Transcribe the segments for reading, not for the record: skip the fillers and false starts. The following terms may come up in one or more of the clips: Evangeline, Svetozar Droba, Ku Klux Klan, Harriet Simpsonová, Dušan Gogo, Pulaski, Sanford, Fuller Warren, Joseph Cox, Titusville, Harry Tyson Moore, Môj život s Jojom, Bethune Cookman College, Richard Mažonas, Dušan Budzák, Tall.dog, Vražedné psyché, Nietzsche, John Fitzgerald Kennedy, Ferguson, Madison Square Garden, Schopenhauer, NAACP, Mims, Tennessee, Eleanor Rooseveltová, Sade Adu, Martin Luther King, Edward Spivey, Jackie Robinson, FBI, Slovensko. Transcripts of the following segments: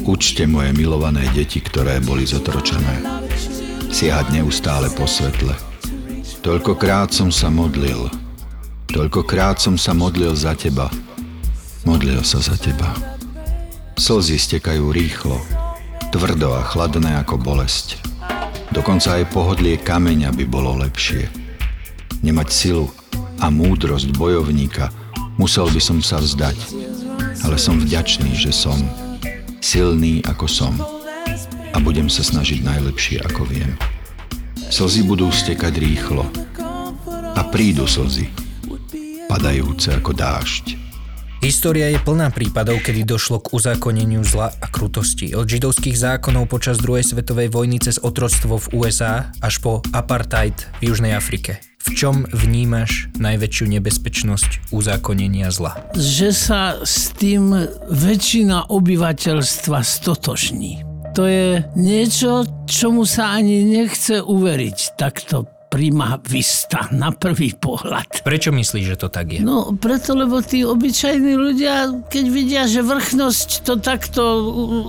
Učte moje milované deti, ktoré boli zotročené. Siahať neustále po svetle. Toľkokrát som sa modlil. Toľkokrát som sa modlil za teba. Modlil sa za teba. Slzy stekajú rýchlo, tvrdo a chladné ako bolesť. Dokonca aj pohodlie kameňa by bolo lepšie. Nemať silu a múdrosť bojovníka, musel by som sa vzdať. Ale som vďačný, že som silný ako som a budem sa snažiť najlepšie ako viem. Slzy budú stekať rýchlo a prídu slzy, padajúce ako dážď. História je plná prípadov, kedy došlo k uzákoneniu zla a krutosti. Od židovských zákonov počas druhej svetovej vojny cez otroctvo v USA až po apartheid v Južnej Afrike. V čom vnímaš najväčšiu nebezpečnosť uzákonenia zla? Že sa s tým väčšina obyvateľstva stotožní. To je niečo, čomu sa ani nechce uveriť takto. Prima vista, na prvý pohľad. Prečo myslíš, že to tak je? No, preto, lebo tí obyčajní ľudia, keď vidia, že vrchnosť to takto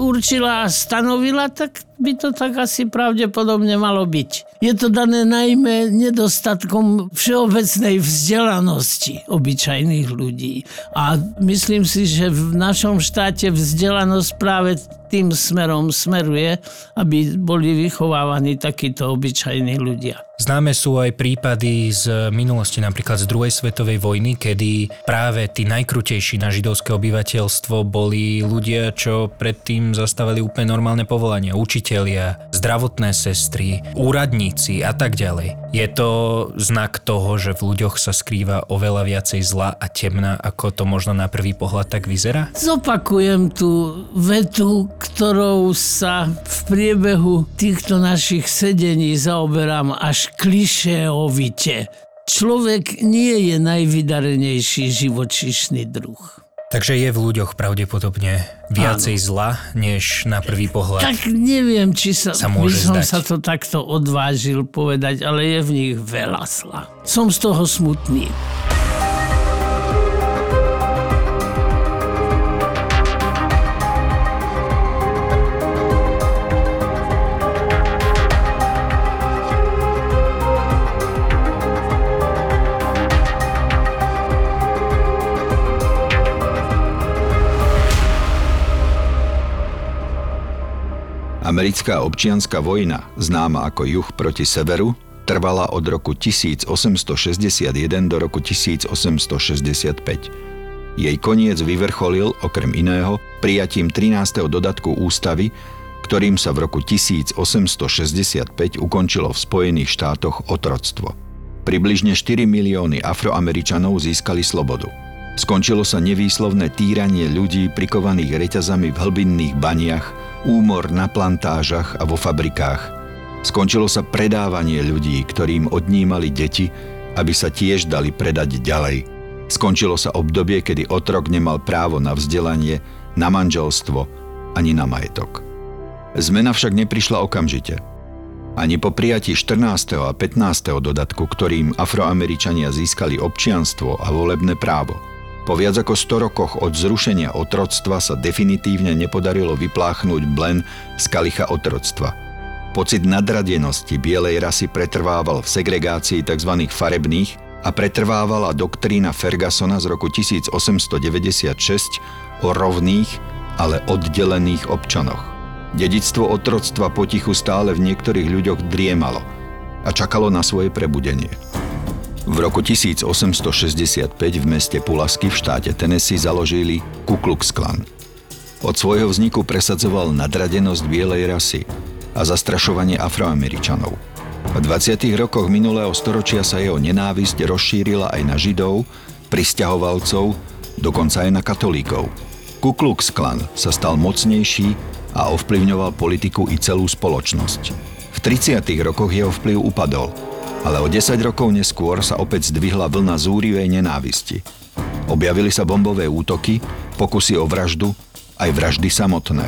určila a stanovila, tak by to tak asi pravdepodobne malo byť. Je to dané najmä nedostatkom všeobecnej vzdelanosti obyčajných ľudí. A myslím si, že v našom štáte vzdelanosť práve tým smerom smeruje, aby boli vychovávaní takíto obyčajní ľudia. Známe sú aj prípady z minulosti, napríklad z druhej svetovej vojny, kedy práve tí najkrutejší na židovské obyvateľstvo boli ľudia, čo predtým zastávali úplne normálne povolania, učitelia, zdravotné sestry, úradníci a tak ďalej. Je to znak toho, že v ľuďoch sa skrýva oveľa viacej zla a temna, ako to možno na prvý pohľad tak vyzerá? Zopakujem tú vetu, ktorou sa v priebehu týchto našich sedení zaoberám až klišéovite. Človek nie je najvydarenejší živočíšny druh. Takže je v ľuďoch pravdepodobne viacej zla, než na prvý pohľad. Tak neviem, či sa by som sa to takto odvážil povedať, ale je v nich veľa zla. Som z toho smutný. Americká občianska vojna, známa ako Juh proti severu, trvala od roku 1861 do roku 1865. Jej koniec vyvrcholil, okrem iného, prijatím 13. dodatku ústavy, ktorým sa v roku 1865 ukončilo v Spojených štátoch otroctvo. Približne 4 milióny Afroameričanov získali slobodu. Skončilo sa nevýslovné týranie ľudí prikovaných reťazami v hlbinných baniach, úmor na plantážach a vo fabrikách. Skončilo sa predávanie ľudí, ktorým odnímali deti, aby sa tiež dali predať ďalej. Skončilo sa obdobie, kedy otrok nemal právo na vzdelanie, na manželstvo ani na majetok. Zmena však neprišla okamžite. Ani po prijatí 14. a 15. dodatku, ktorým Afroameričania získali občianstvo a volebné právo. Po viac ako 100 rokoch od zrušenia otroctva sa definitívne nepodarilo vypláchnuť blen z kalicha otroctva. Pocit nadradenosti bielej rasy pretrvával v segregácii tzv. Farebných a pretrvávala doktrína Fergusona z roku 1896 o rovných, ale oddelených občanoch. Dedičstvo otroctva potichu stále v niektorých ľuďoch driemalo a čakalo na svoje prebudenie. V roku 1865 v meste Pulaski v štáte Tennessee založili Ku Klux Klan. Od svojho vzniku presadzoval nadradenosť bielej rasy a zastrašovanie Afroameričanov. V 20. rokoch minulého storočia sa jeho nenávisť rozšírila aj na Židov, prisťahovalcov, dokonca aj na katolíkov. Ku Klux Klan sa stal mocnejší a ovplyvňoval politiku i celú spoločnosť. V 30. rokoch jeho vplyv upadol, ale o 10 rokov neskôr sa opäť zdvihla vlna zúrivej nenávisti. Objavili sa bombové útoky, pokusy o vraždu, aj vraždy samotné.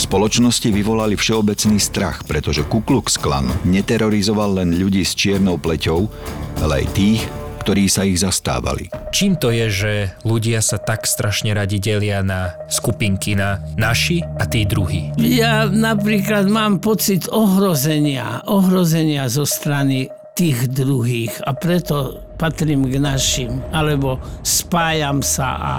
V spoločnosti vyvolali všeobecný strach, pretože Ku Klux Klan neterorizoval len ľudí s čiernou pleťou, ale aj tých, ktorí sa ich zastávali. Čím to je, že ľudia sa tak strašne radi delia na skupinky, na naši a tí druhí? Ja napríklad mám pocit ohrozenia zo strany tých druhých a preto patrím k našim, alebo spájam sa a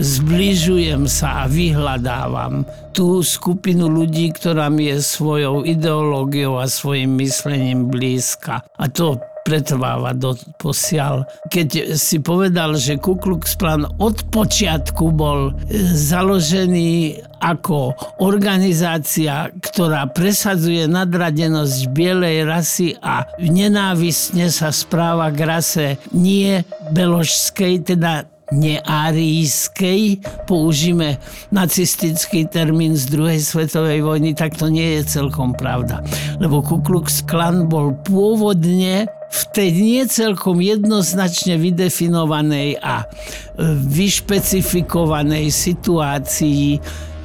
zbližujem sa a vyhľadávam tú skupinu ľudí, ktorá mi je svojou ideológiou a svojim myslením blízka. A to pretrváva doposiaľ. Keď si povedal, že Ku Klux Klan od počiatku bol založený ako organizácia, ktorá presadzuje nadradenosť bielej rasy a nenávistne sa správa k rase nie beložskej, teda neárijskej, použijeme nacistický termín z druhej svetovej vojny, tak to nie je celkom pravda. Lebo Ku Klux Klan bol pôvodne v tej nie celkom jednoznačne vydefinovanej a vyšpecifikovanej situácii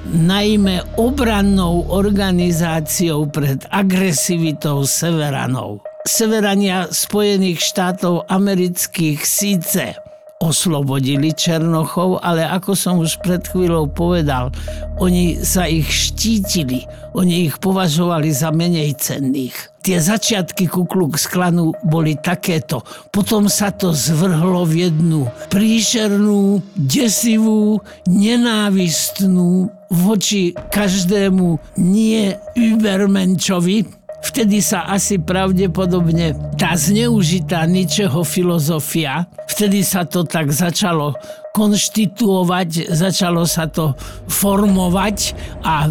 najmä obrannou organizáciou pred agresivitou severanov. Severania Spojených štátov amerických síce oslobodili Černochov, ale ako som už pred chvíľou povedal, oni sa ich štítili, oni ich považovali za menej cenných. Tie začiatky Ku Klux Klanu boli takéto. Potom sa to zvrhlo v jednu príšernú, desivú, nenávistnú voči každému nie übermenšovi. Vtedy sa asi pravdepodobne tá zneužitá ničeho filozofia, vtedy sa to tak začalo konštituovať, začalo sa to formovať a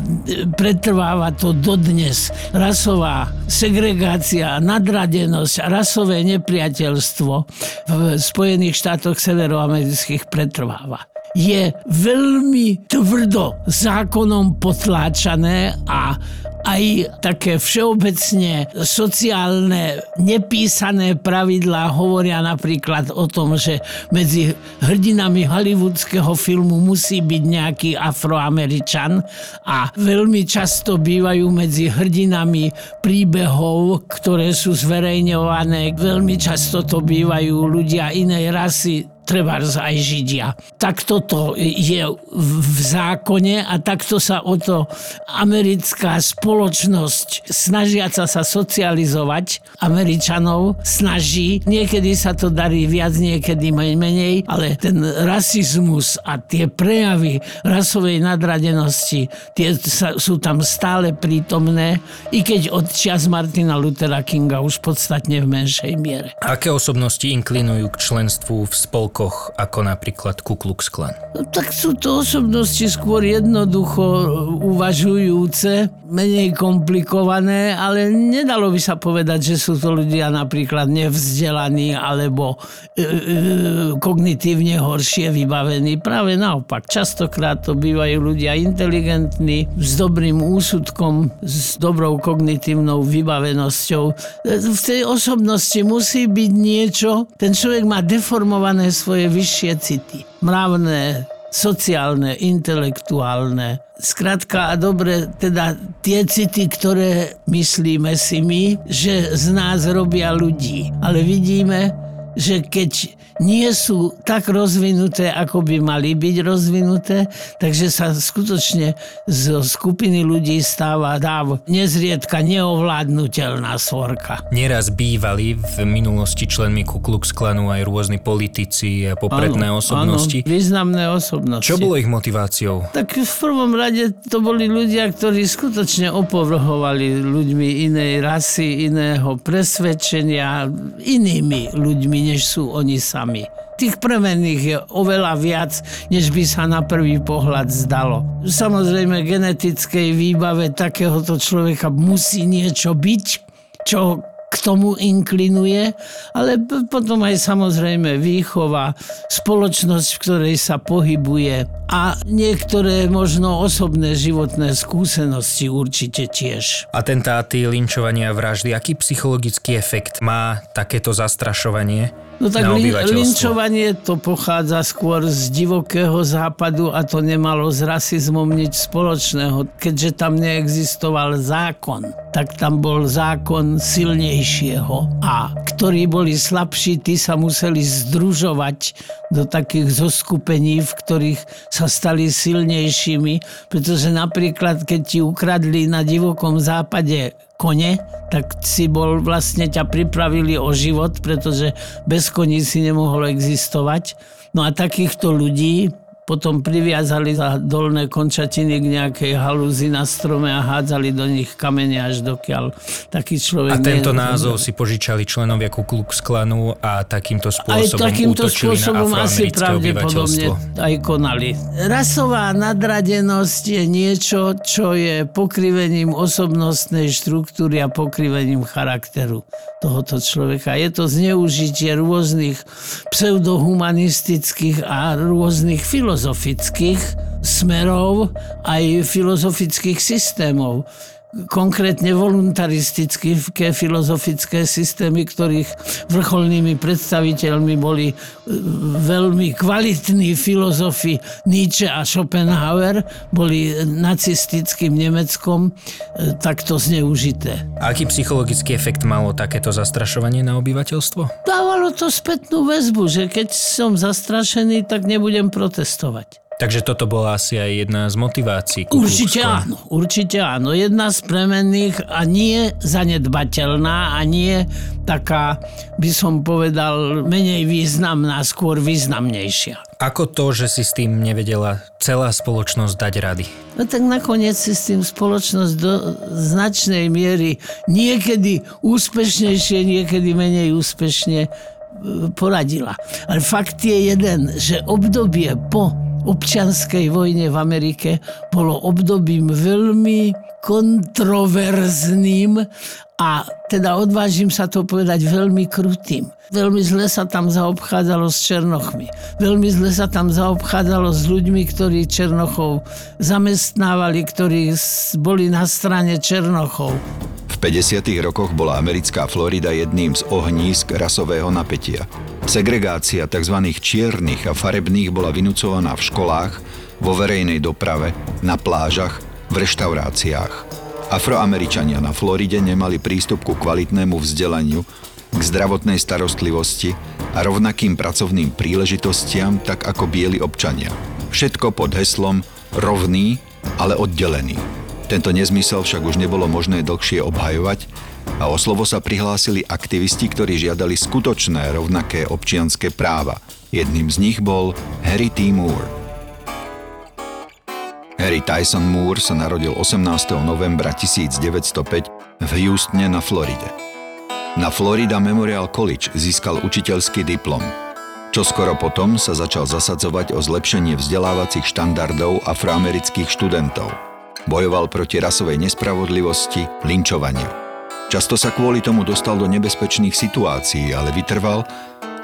pretrváva to dodnes. Rasová segregácia, nadradenosť, rasové nepriateľstvo v Spojených štátoch severoamerických pretrváva. Je veľmi tvrdo zákonom potláčané a aj také všeobecne sociálne nepísané pravidlá hovoria napríklad o tom, že medzi hrdinami hollywoodského filmu musí byť nejaký Afroameričan a veľmi často bývajú medzi hrdinami príbehov, ktoré sú zverejňované. Veľmi často to bývajú ľudia inej rasy, trebárs aj Židia. Takto to je v zákone a takto sa o to americká spoločnosť, snažiaca sa socializovať Američanov, snaží. Niekedy sa to darí viac, niekedy menej, ale ten rasizmus a tie prejavy rasovej nadradenosti, tie sú tam stále prítomné, i keď od čias Martina Luthera Kinga už podstatne v menšej miere. Aké osobnosti inklinujú k členstvu v spolku ako napríklad Ku Klux Klan? Tak sú to osobnosti skôr jednoducho uvažujúce, menej komplikované, ale nedalo by sa povedať, že sú to ľudia napríklad nevzdelaní alebo kognitívne horšie vybavení. Práve naopak, častokrát to bývajú ľudia inteligentní, s dobrým úsudkom, s dobrou kognitívnou vybavenosťou. V tej osobnosti musí byť niečo, ten človek má deformované svoje vyššie city. Mravné, sociálne, intelektuálne. Skrátka a dobre, teda tie city, ktoré myslíme si my, že z nás robia ľudí. Ale vidíme, že keď nie sú tak rozvinuté, ako by mali byť rozvinuté, takže sa skutočne z skupiny ľudí stáva nezriedka neovládnutelná svorka. Neraz bývali v minulosti členmi Ku Klux Klanu aj rôzni politici a popredné osobnosti. Áno, významné osobnosti. Čo bolo ich motiváciou? Tak v prvom rade to boli ľudia, ktorí skutočne opovrhovali ľuďmi inej rasy, iného presvedčenia, inými ľuďmi, než sú oni sami. Tých premenných je oveľa viac, než by sa na prvý pohľad zdalo. Samozrejme, genetickej výbave takéhoto človeka musí niečo byť, čo k tomu inklinuje, ale potom aj samozrejme výchova, spoločnosť, v ktorej sa pohybuje a niektoré možno osobné životné skúsenosti určite tiež. Atentáty, lynčovania, vraždy, aký psychologický efekt má takéto zastrašovanie? No tak lynčovanie to pochádza skôr z divokého západu a to nemalo s rasizmom nič spoločného, keďže tam neexistoval zákon. Tak tam bol zákon silnejšieho a ktorí boli slabší, tí sa museli združovať do takých zoskupení, v ktorých sa stali silnejšími, pretože napríklad, keď ti ukradli na divokom západe kone, tak si bol vlastne ťa pripravili o život, pretože bez koní si nemohol existovať. No a takýchto ľudí potom priviazali za dolné končatiny k nejakej halúzi na strome a hádzali do nich kamene, až dokiaľ taký človek... A tento názov si požičali členovia Ku Klux Klanu a takýmto spôsobom útočili na asi pravdepodobne aj konali. Rasová nadradenosť je niečo, čo je pokrivením osobnostnej štruktúry a pokrivením charakteru tohoto človeka. Je to zneužitie rôznych pseudohumanistických a rôznych filozofických smerov aj filozofických systémov. Konkrétne voluntaristické filozofické systémy, ktorých vrcholnými predstaviteľmi boli veľmi kvalitní filozofi Nietzsche a Schopenhauer, boli nacistickým Nemeckom takto zneužité. Aký psychologický efekt malo takéto zastrašovanie na obyvateľstvo? Dávalo to spätnú väzbu, že keď som zastrašený, tak nebudem protestovať. Takže toto bola asi aj jedna z motivácií. Určite áno. Jedna z premenných a nie zanedbateľná a nie taká, by som povedal, menej významná, skôr významnejšia. Ako to, že si s tým nevedela celá spoločnosť dať rady? No tak nakoniec si s tým spoločnosť do značnej miery niekedy úspešnejšie, niekedy menej úspešne poradila. Ale fakt je jeden, že obdobie po občianskej vojne v Amerike bolo obdobím veľmi kontroverzným a teda odvážim sa to povedať veľmi krutým. Veľmi zle sa tam zaobchádzalo s černochmi. Veľmi zle sa tam zaobchádzalo s ľuďmi, ktorí černochov zamestnávali, ktorí boli na strane černochov. V 50. rokoch bola americká Florida jedným z ohnísk rasového napätia. Segregácia tzv. Čiernych a farebných bola vynúcovaná v školách, vo verejnej doprave, na plážach, v reštauráciách. Afroameričania na Floride nemali prístup ku kvalitnému vzdelaniu, k zdravotnej starostlivosti a rovnakým pracovným príležitostiam, tak ako bieli občania. Všetko pod heslom rovný, ale oddelený. Tento nezmysel však už nebolo možné dlhšie obhajovať a o slovo sa prihlásili aktivisti, ktorí žiadali skutočné rovnaké občianske práva. Jedným z nich bol Harry T. Moore. Harry Tyson Moore sa narodil 18. novembra 1905 v Houstone na Floride. Na Florida Memorial College získal učiteľský diplom. Čoskoro potom sa začal zasadzovať o zlepšenie vzdelávacích štandardov afroamerických študentov. Bojoval proti rasovej nespravodlivosti, lynčovaniu. Často sa kvôli tomu dostal do nebezpečných situácií, ale vytrval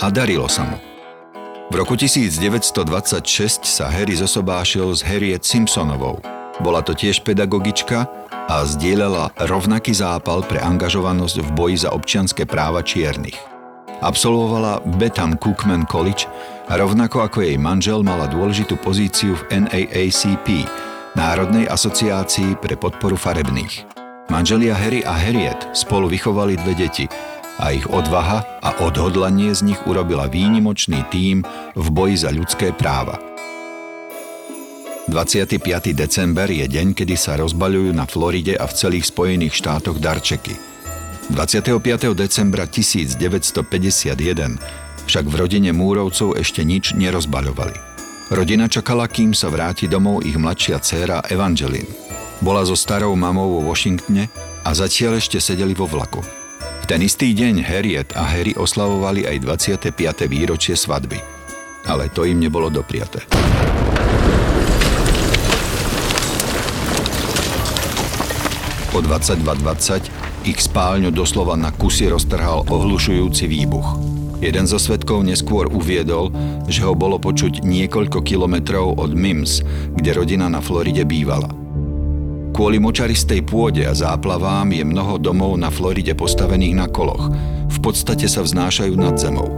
a darilo sa mu. V roku 1926 sa Harry zosobášil s Harriet Simpsonovou. Bola to tiež pedagogička a zdieľala rovnaký zápal pre angažovanosť v boji za občianske práva čiernych. Absolvovala Bethune Cookman College a rovnako ako jej manžel mala dôležitú pozíciu v NAACP, Národnej asociácii pre podporu farebných. Manželia Harry a Harriet spolu vychovali dve deti, a ich odvaha a odhodlanie z nich urobila výnimočný tím v boji za ľudské práva. 25. december je deň, kedy sa rozbaľujú na Floride a v celých Spojených štátoch darčeky. 25. decembra 1951 však v rodine Moorovcov ešte nič nerozbaľovali. Rodina čakala, kým sa vráti domov ich mladšia dcéra Evangeline. Bola so starou mamou vo Washingtone a zatiaľ ešte sedeli vo vlaku. V ten istý deň Harriet a Harry oslavovali aj 25. výročie svadby. Ale to im nebolo dopriaté. Po 22:20 ich spálňu doslova na kusy roztrhal ohlušujúci výbuch. Jeden zo svedkov neskôr uviedol, že ho bolo počuť niekoľko kilometrov od Mims, kde rodina na Floride bývala. Kvôli močaristej pôde a záplavám je mnoho domov na Floride postavených na koloch. V podstate sa vznášajú nad zemou.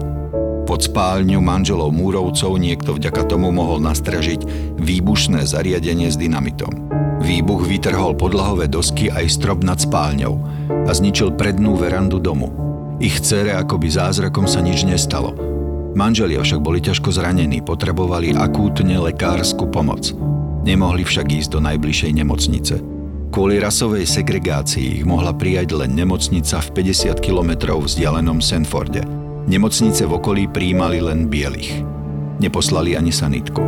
Pod spálňu manželov Moorovcov niekto vďaka tomu mohol nastražiť výbušné zariadenie s dynamitom. Výbuch vytrhol podlahové dosky aj strop nad spálňou a zničil prednú verandu domu. Ich dcére akoby zázrakom sa nič nestalo. Manželia však boli ťažko zranení, potrebovali akútne lekársku pomoc. Nemohli však ísť do najbližšej nemocnice. Kvôli rasovej segregácii ich mohla prijať len nemocnica v 50 kilometrov vzdialenom Sanforde. Nemocnice v okolí prijímali len bielých. Neposlali ani sanitku.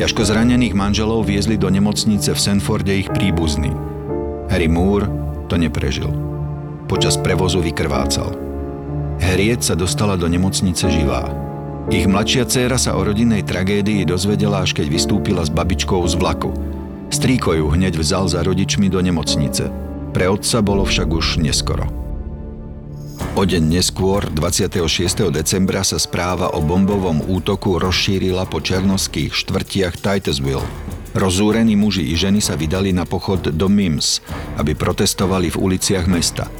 Ťažko zranených manželov viezli do nemocnice v Sanforde ich príbuzní. Harry Moore to neprežil. Počas prevozu vykrvácal. Harriet sa dostala do nemocnice živá. Ich mladšia dcéra sa o rodinnej tragédii dozvedela, až keď vystúpila s babičkou z vlaku. Strýko ju hneď vzal za rodičmi do nemocnice. Pre otca bolo však už neskoro. O deň neskôr, 26. decembra, sa správa o bombovom útoku rozšírila po černovských štvrtiach Titusville. Rozúrení muži i ženy sa vydali na pochod do Mims, aby protestovali v uliciach mesta.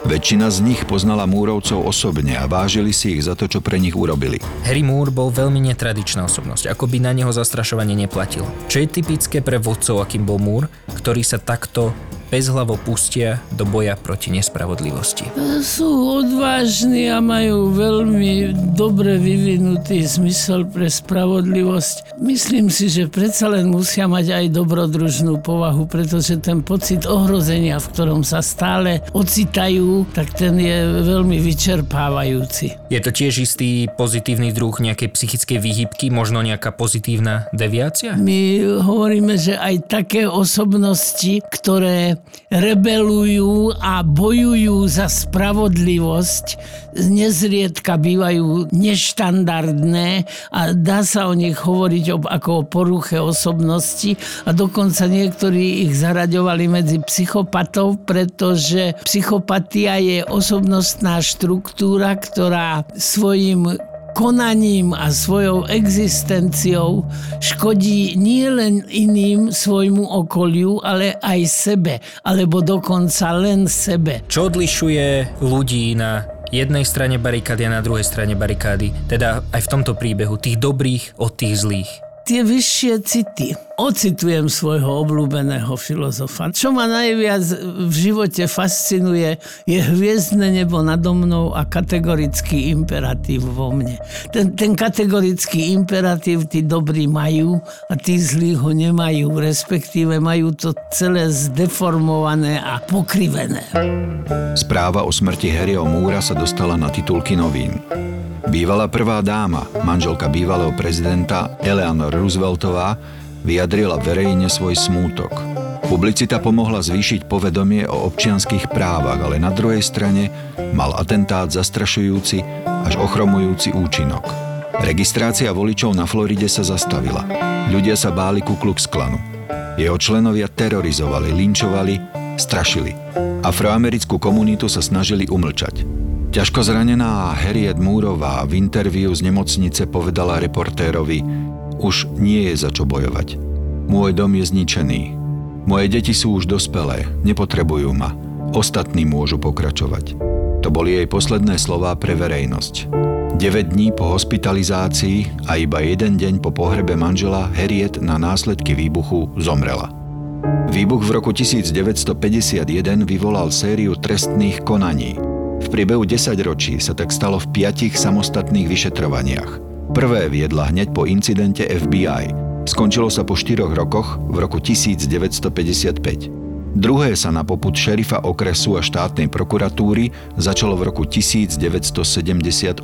Väčšina z nich poznala Moorovcov osobne a vážili si ich za to, čo pre nich urobili. Harry Moore bol veľmi netradičná osobnosť, akoby na neho zastrašovanie neplatilo. Čo je typické pre vodcov, akým bol Moore, ktorý sa takto bezhlavo pustia do boja proti nespravodlivosti. Sú odvážni a majú veľmi dobre vyvinutý zmysel pre spravodlivosť. Myslím si, že predsa len musia mať aj dobrodružnú povahu, pretože ten pocit ohrozenia, v ktorom sa stále ocitajú, tak ten je veľmi vyčerpávajúci. Je to tiež istý pozitívny druh nejakej psychickej výhybky, možno nejaká pozitívna deviácia? My hovoríme, že aj také osobnosti, ktoré rebelujú a bojujú za spravodlivosť, nezriedka bývajú neštandardné a dá sa o nich hovoriť ako o poruche osobnosti a dokonca niektorí ich zaraďovali medzi psychopatov, pretože psychopatia je osobnostná štruktúra, ktorá svojim konaním a svojou existenciou škodí nielen iným, svojmu okoliu, ale aj sebe, alebo dokonca len sebe. Čo odlišuje ľudí na jednej strane barikády a na druhej strane barikády, teda aj v tomto príbehu, tých dobrých od tých zlých? Tie vyššie city. Ocitujem svojho obľúbeného filozofa. Čo ma najviac v živote fascinuje, je hviezdne nebo nado mnou a kategorický imperatív vo mne. Ten kategorický imperatív tí dobrí majú a tí zlí ho nemajú, respektíve majú to celé zdeformované a pokrivené. Správa o smrti Harryho Moorea sa dostala na titulky novín. Bývalá prvá dáma, manželka bývalého prezidenta Eleanor Rooseveltová, vyjadrila verejne svoj smútok. Publicita pomohla zvýšiť povedomie o občianskych právach, ale na druhej strane mal atentát zastrašujúci až ochromujúci účinok. Registrácia voličov na Floride sa zastavila. Ľudia sa báli Ku Klux Klanu. Jeho členovia terorizovali, linčovali, strašili. Afroamerickú komunitu sa snažili umlčať. Ťažko zranená Harriet Moorová v interviu z nemocnice povedala reportérovi: Už nie je za čo bojovať. Môj dom je zničený. Moje deti sú už dospelé, nepotrebujú ma. Ostatní môžu pokračovať. To boli jej posledné slová pre verejnosť. 9 dní po hospitalizácii a iba jeden deň po pohrebe manžela Harriet na následky výbuchu zomrela. Výbuch v roku 1951 vyvolal sériu trestných konaní. V priebehu 10 ročí sa tak stalo v 5 samostatných vyšetrovaniach. Prvé viedla hneď po incidente FBI. Skončilo sa po 4 rokoch v roku 1955. Druhé sa na popud šerifa okresu a štátnej prokuratúry začalo v roku 1978.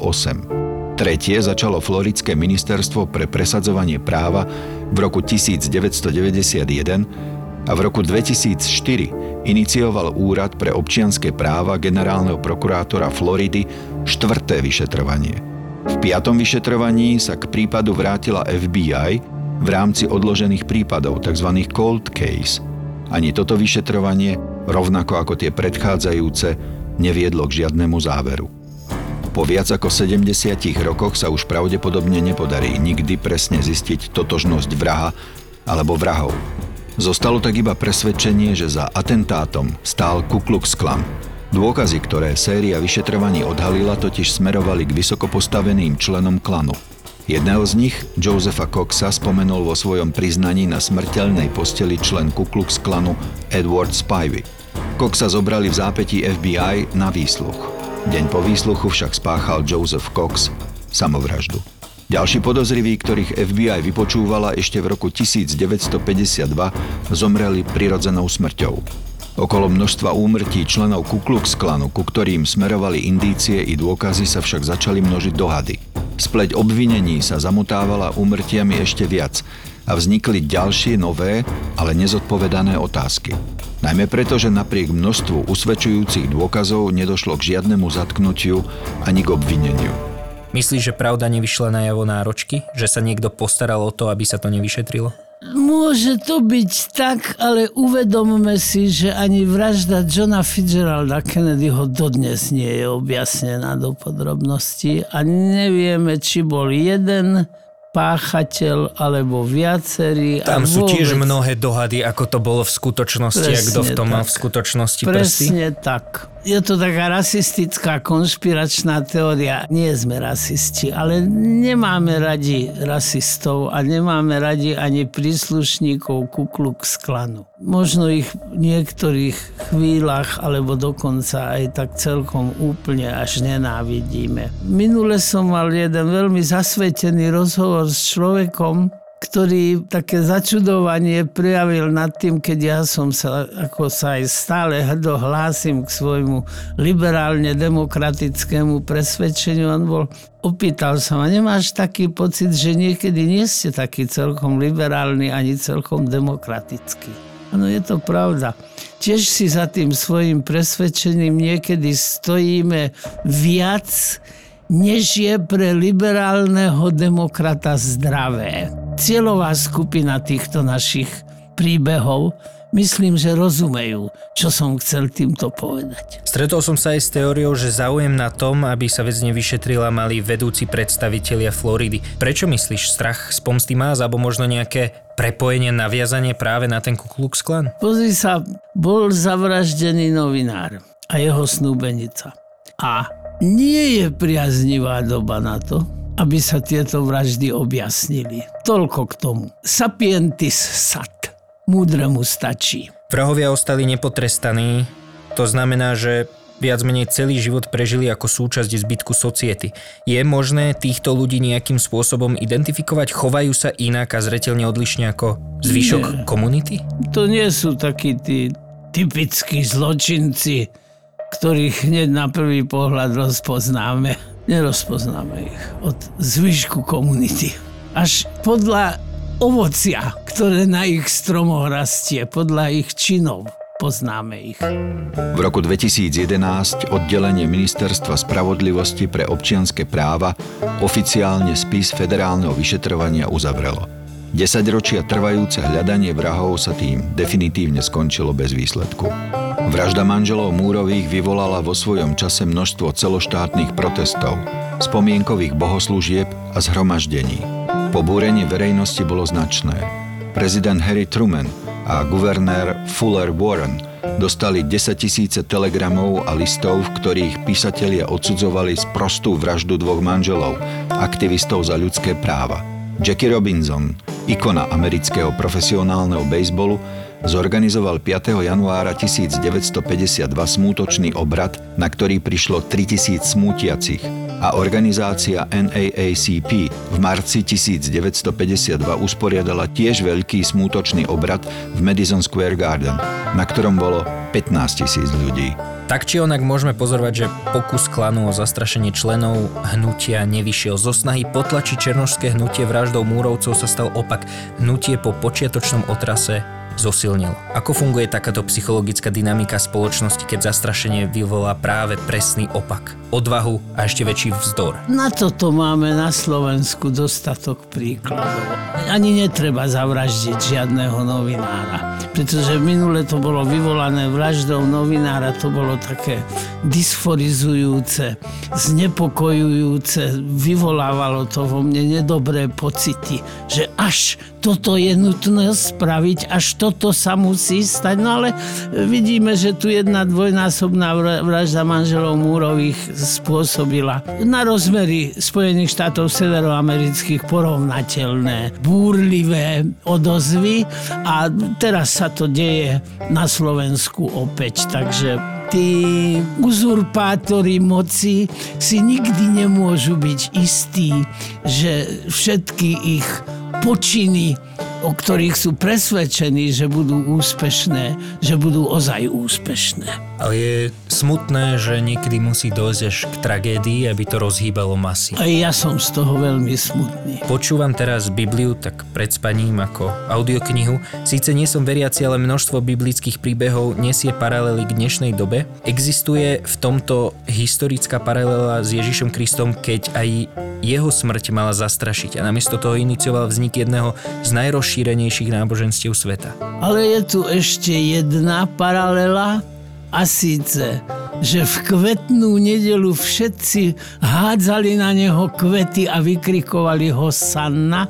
Tretie začalo Floridské ministerstvo pre presadzovanie práva v roku 1991, a v roku 2004 inicioval Úrad pre občianske práva generálneho prokurátora Floridy 4. vyšetrovanie. V 5. vyšetrovaní sa k prípadu vrátila FBI v rámci odložených prípadov, tzv. Cold case. Ani toto vyšetrovanie, rovnako ako tie predchádzajúce, neviedlo k žiadnemu záveru. Po viac ako 70 rokoch sa už pravdepodobne nepodarí nikdy presne zistiť totožnosť vraha alebo vrahov. Zostalo tak iba presvedčenie, že za atentátom stál Ku Klux Klan. Dôkazy, ktoré séria vyšetrovaní odhalila, totiž smerovali k vysokopostaveným členom klanu. Jedného z nich, Josepha Coxa, spomenul vo svojom priznaní na smrteľnej posteli člen Ku Klux Klanu Edward Spivey. Coxa zobrali v zápätí FBI na výsluch. Deň po výsluchu však spáchal Joseph Cox samovraždu. Ďalší podozriví, ktorých FBI vypočúvala ešte v roku 1952, zomreli prirodzenou smrťou. Okolo množstva úmrtí členov Ku Klux Klanu, ku ktorým smerovali indície i dôkazy, sa však začali množiť dohady. Spleť obvinení sa zamotávala úmrtiami ešte viac a vznikli ďalšie nové, ale nezodpovedané otázky. Najmä preto, že napriek množstvu usvedčujúcich dôkazov nedošlo k žiadnemu zatknutiu ani k obvineniu. Myslíš, že pravda nevyšla najavo náročky? Že sa niekto postaral o to, aby sa to nevyšetrilo? Môže to byť tak, ale uvedomme si, že ani vražda Johna Fitzgeralda Kennedyho dodnes nie je objasnená do podrobností a nevieme, či bol jeden páchateľ alebo viacerí. Tam sú tiež mnohé dohady, ako to bolo v skutočnosti a kto v tom mal v skutočnosti prsty. Presne tak. Je to taká rasistická konšpiračná teória. Nie sme rasisti, ale nemáme radi rasistov a nemáme radi ani príslušníkov Ku Klux Klanu. Možno ich v niektorých chvíľach alebo dokonca aj tak celkom úplne až nenávidíme. Minule som mal jeden veľmi zasvetený rozhovor s človekom, ktorý také začudovanie prejavil nad tým, keď ja som sa, ako sa aj stále hrdo hlásim k svojmu liberálne demokratickému presvedčeniu. On bol, opýtal sa ma, nemáš taký pocit, že niekedy nie ste taký celkom liberálny ani celkom demokratický? Áno, je to pravda. Tiež si za tým svojim presvedčením niekedy stojíme viac, než je pre liberálneho demokrata zdravé. Cieľová skupina týchto našich príbehov, myslím, že rozumejú, čo som chcel týmto povedať. Stretol som sa aj s teóriou, že záujem na tom, aby sa vec nevyšetrila, mali vedúci predstavitelia Floridy. Prečo myslíš, strach z pomsty má, alebo možno nejaké prepojenie, naviazanie práve na ten Ku Klux Klan? Pozri sa, bol zavraždený novinár a jeho snúbenica. A nie je priaznivá doba na to, aby sa tieto vraždy objasnili. Toľko k tomu. Sapientis sat. Múdremu stačí. Vrahovia ostali nepotrestaní. To znamená, že viac menej celý život prežili ako súčasť zbytku society. Je možné týchto ľudí nejakým spôsobom identifikovať? Chovajú sa inak a zreteľne odlišne ako zvyšok komunity? To nie sú takí tí typickí zločinci, ktorých hneď na prvý pohľad rozpoznáme. Nerozpoznáme ich od zvyšku komunity. Až podľa ovocia, ktoré na ich stromoch rastie, podľa ich činov poznáme ich. V roku 2011 oddelenie Ministerstva spravodlivosti pre občianske práva oficiálne spis federálneho vyšetrovania uzavrelo. 10 ročia trvajúce hľadanie vrahov sa tým definitívne skončilo bez výsledku. Vražda manželov Moorových vyvolala vo svojom čase množstvo celoštátnych protestov, spomienkových bohoslúžieb a zhromaždení. Pobúrenie verejnosti bolo značné. Prezident Harry Truman a guvernér Fuller Warren dostali 10 000 telegramov a listov, v ktorých písatelia odsudzovali sprostú vraždu 2 manželov, aktivistov za ľudské práva. Jackie Robinson, ikona amerického profesionálneho bejsbolu, zorganizoval 5. januára 1952 smútočný obrad, na ktorý prišlo 3000 smútiacich a organizácia NAACP v marci 1952 usporiadala tiež veľký smútočný obrad v Madison Square Garden, na ktorom bolo 15 000 ľudí. Tak či onak môžeme pozorovať, že pokus klanu o zastrašenie členov hnutia nevyšiel. Zo snahy potlačiť černošské hnutie vraždou Múrovcov sa stal opak. Hnutie po počiatočnom otrase zosilnilo. Ako funguje takáto psychologická dynamika spoločnosti, keď zastrašenie vyvolá práve presný opak? Odvahu a ešte väčší vzdor. Na toto máme na Slovensku dostatok príkladov. Ani netreba zavraždiť žiadneho novinára, pretože minule to bolo vyvolané vraždou novinára, to bolo také dysforizujúce, znepokojujúce, vyvolávalo to vo mne nedobré pocity, že až toto je nutné spraviť, až toto sa musí stať. No ale vidíme, že tu jedna dvojnásobná vražda manželov Múrových spôsobila na rozmery Spojených štátov severoamerických porovnateľné, búrlivé odozvy a teraz sa to deje na Slovensku opäť, takže tí uzurpátori moci si nikdy nemôžu byť istí, že všetky ich počiny, o ktorých sú presvedčení, že budú úspešné, že budú ozaj úspešné. Ale je smutné, že niekedy musí dôjsť až k tragédii, aby to rozhýbalo masy. Aj ja som z toho veľmi smutný. Počúvam teraz Bibliu, tak pred spaním ako audioknihu. Síce nie som veriaci, ale množstvo biblických príbehov nesie paralely k dnešnej dobe. Existuje v tomto historická paralela s Ježišom Kristom, keď aj jeho smrť mala zastrašiť a namiesto toho inicioval vznik jedného z najrozšírenejších náboženstiev sveta. Ale je tu ešte jedna paralela a síce, že v kvetnú nedeľu všetci hádzali na neho kvety a vykrikovali Hosanna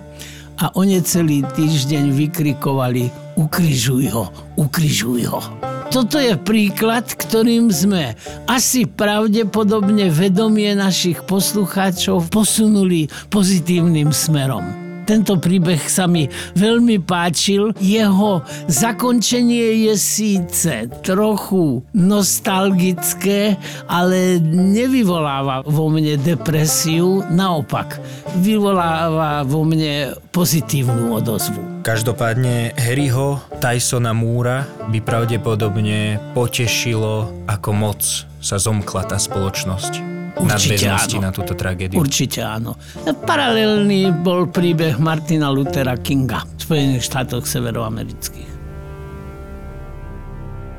a oni celý týždeň vykrikovali ukrižuj ho, ukrižuj ho. Toto je príklad, ktorým sme asi pravdepodobne vedomie našich poslucháčov posunuli pozitívnym smerom. Tento príbeh sa mi veľmi páčil. Jeho zakončenie je síce trochu nostalgické, ale nevyvoláva vo mne depresiu, naopak, vyvoláva vo mne pozitívnu odozvu. Každopádne Harryho Tysona Moora by pravdepodobne potešilo, ako moc sa zomkla tá spoločnosť. Určite áno. Na túto tragédiu. Určite áno. Paralelný bol príbeh Martina Luthera Kinga v Spojených štátoch severoamerických.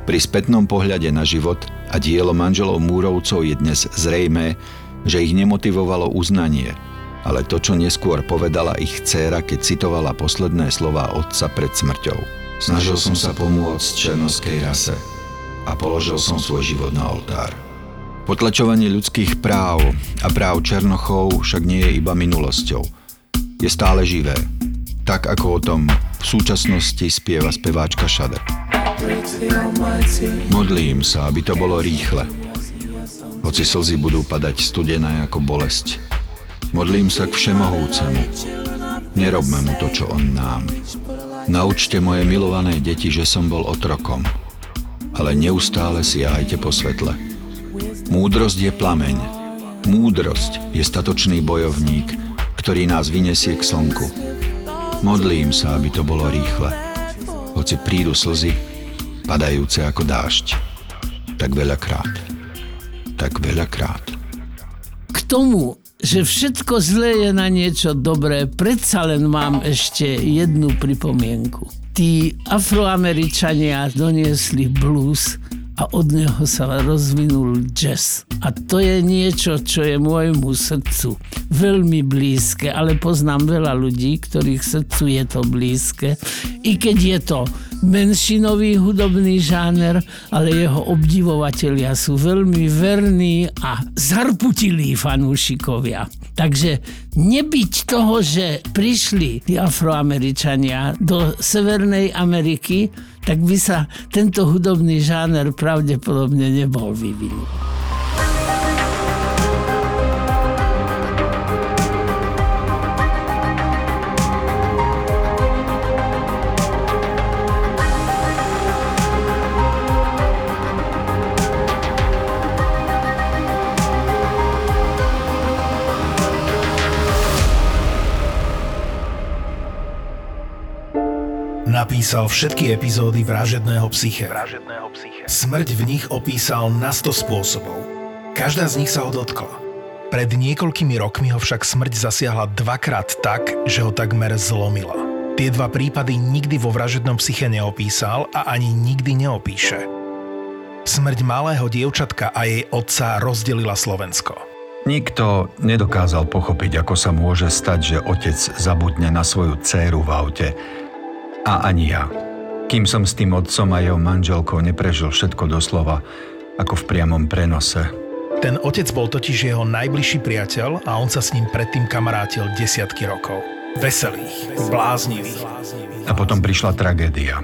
Pri spätnom pohľade na život a dielo manželov Múrovcov je dnes zrejmé, že ich nemotivovalo uznanie, ale to, čo neskôr povedala ich dcéra, keď citovala posledné slová otca pred smrťou. Snažil som sa pomôcť černoskej rase a položil som svoj život na oltár. Potlačovanie ľudských práv a práv černochov však nie je iba minulosťou. Je stále živé, tak ako o tom v súčasnosti spieva speváčka Sade. Modlím sa, aby to bolo rýchle. Hoci slzy budú padať studené ako bolesť. Modlím sa k Všemohúcemu. Nerobme mu to, čo on nám. Naučte moje milované deti, že som bol otrokom. Ale neustále siahajte po svetle. Múdrosť je plameň. Múdrosť je statočný bojovník, ktorý nás vyniesie k slnku. Modlím sa, aby to bolo rýchle. Hoci prídu slzy, padajúce ako dážď. Tak veľakrát. Tak veľakrát. K tomu, že všetko zlé je na niečo dobré, predsa len mám ešte jednu pripomienku. Tí Afroameričania doniesli blues a od neho sa rozvinul jazz. A to je niečo, čo je môjmu srdcu veľmi blízke, ale poznám veľa ľudí, ktorých srdcu je to blízke, i keď je to menšinový hudobný žáner, ale jeho obdivovatelia sú veľmi verní a zarputilí fanúšikovia. Takže nebyť toho, že prišli tí Afroameričania do Severnej Ameriky, tak by sa tento hudobný žáner pravdepodobne nebol vyvinul. napísal všetky epizódy Vražedného psyché. Smrť v nich opísal na 100 spôsobov. Každá z nich sa ho dotkla. Pred niekoľkými rokmi ho však smrť zasiahla dvakrát tak, že ho takmer zlomila. Tie dva prípady nikdy vo Vražednom psyché neopísal a ani nikdy neopíše. Smrť malého dievčatka a jej otca rozdelila Slovensko. Nikto nedokázal pochopiť, ako sa môže stať, že otec zabudne na svoju dcéru v aute. A ani ja. Kým som s tým otcom a jeho manželkou neprežil všetko doslova, ako v priamom prenose. Ten otec bol totiž jeho najbližší priateľ a on sa s ním predtým kamarátil desiatky rokov. Veselých, bláznivých. A potom prišla tragédia.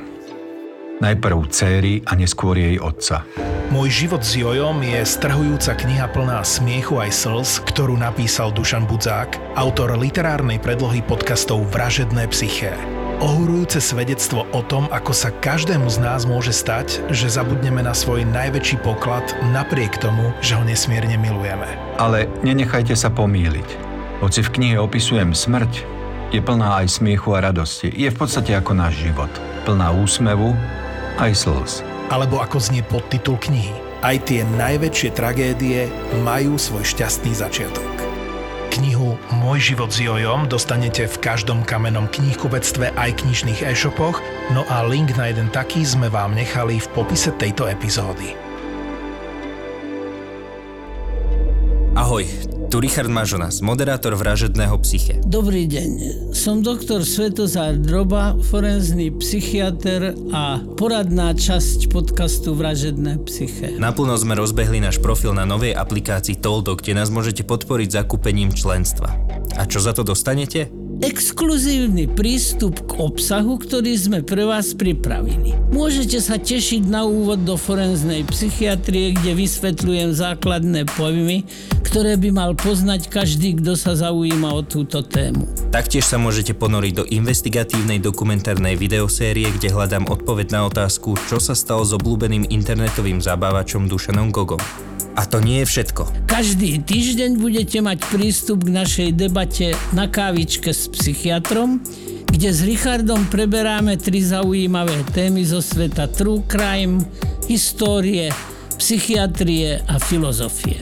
Najprv céry a neskôr jej otca. Môj život s Jojom je strhujúca kniha plná smiechu aj slz, ktorú napísal Dušan Budzák, autor literárnej predlohy podcastov Vražedné psyché. Ohurujúce svedectvo o tom, ako sa každému z nás môže stať, že zabudneme na svoj najväčší poklad napriek tomu, že ho nesmierne milujeme. Ale nenechajte sa pomýliť. Hoci v knihe opisujem smrť, je plná aj smiechu a radosti. Je v podstate ako náš život. Plná úsmevu aj slz. Alebo ako znie podtitul knihy. Aj tie najväčšie tragédie majú svoj šťastný začiatok. Knihu Môj život s Jojom dostanete v každom kamennom knihkupectve aj knižných e-shopoch, no a link na jeden taký sme vám nechali v popise tejto epizódy. Ahoj, tu Richard Mažonas, moderátor Vražedného psyché. Dobrý deň, som doktor Svetozar Droba, forenzný psychiater a poradná časť podcastu Vražedné psyché. Naplno sme rozbehli náš profil na novej aplikácii Tall.dog, kde nás môžete podporiť zakúpením členstva. A čo za to dostanete? Exkluzívny prístup k obsahu, ktorý sme pre vás pripravili. Môžete sa tešiť na úvod do forenznej psychiatrie, kde vysvetľujem základné pojmy, ktoré by mal poznať každý, kto sa zaujíma o túto tému. Taktiež sa môžete ponoriť do investigatívnej dokumentárnej videosérie, kde hľadám odpoveď na otázku, čo sa stalo s obľúbeným internetovým zabávačom Dušanom Gogom. A to nie je všetko. Každý týždeň budete mať prístup k našej debate na kávičke s psychiatrom, kde s Richardom preberáme tri zaujímavé témy zo sveta True Crime, histórie, psychiatrie a filozofie.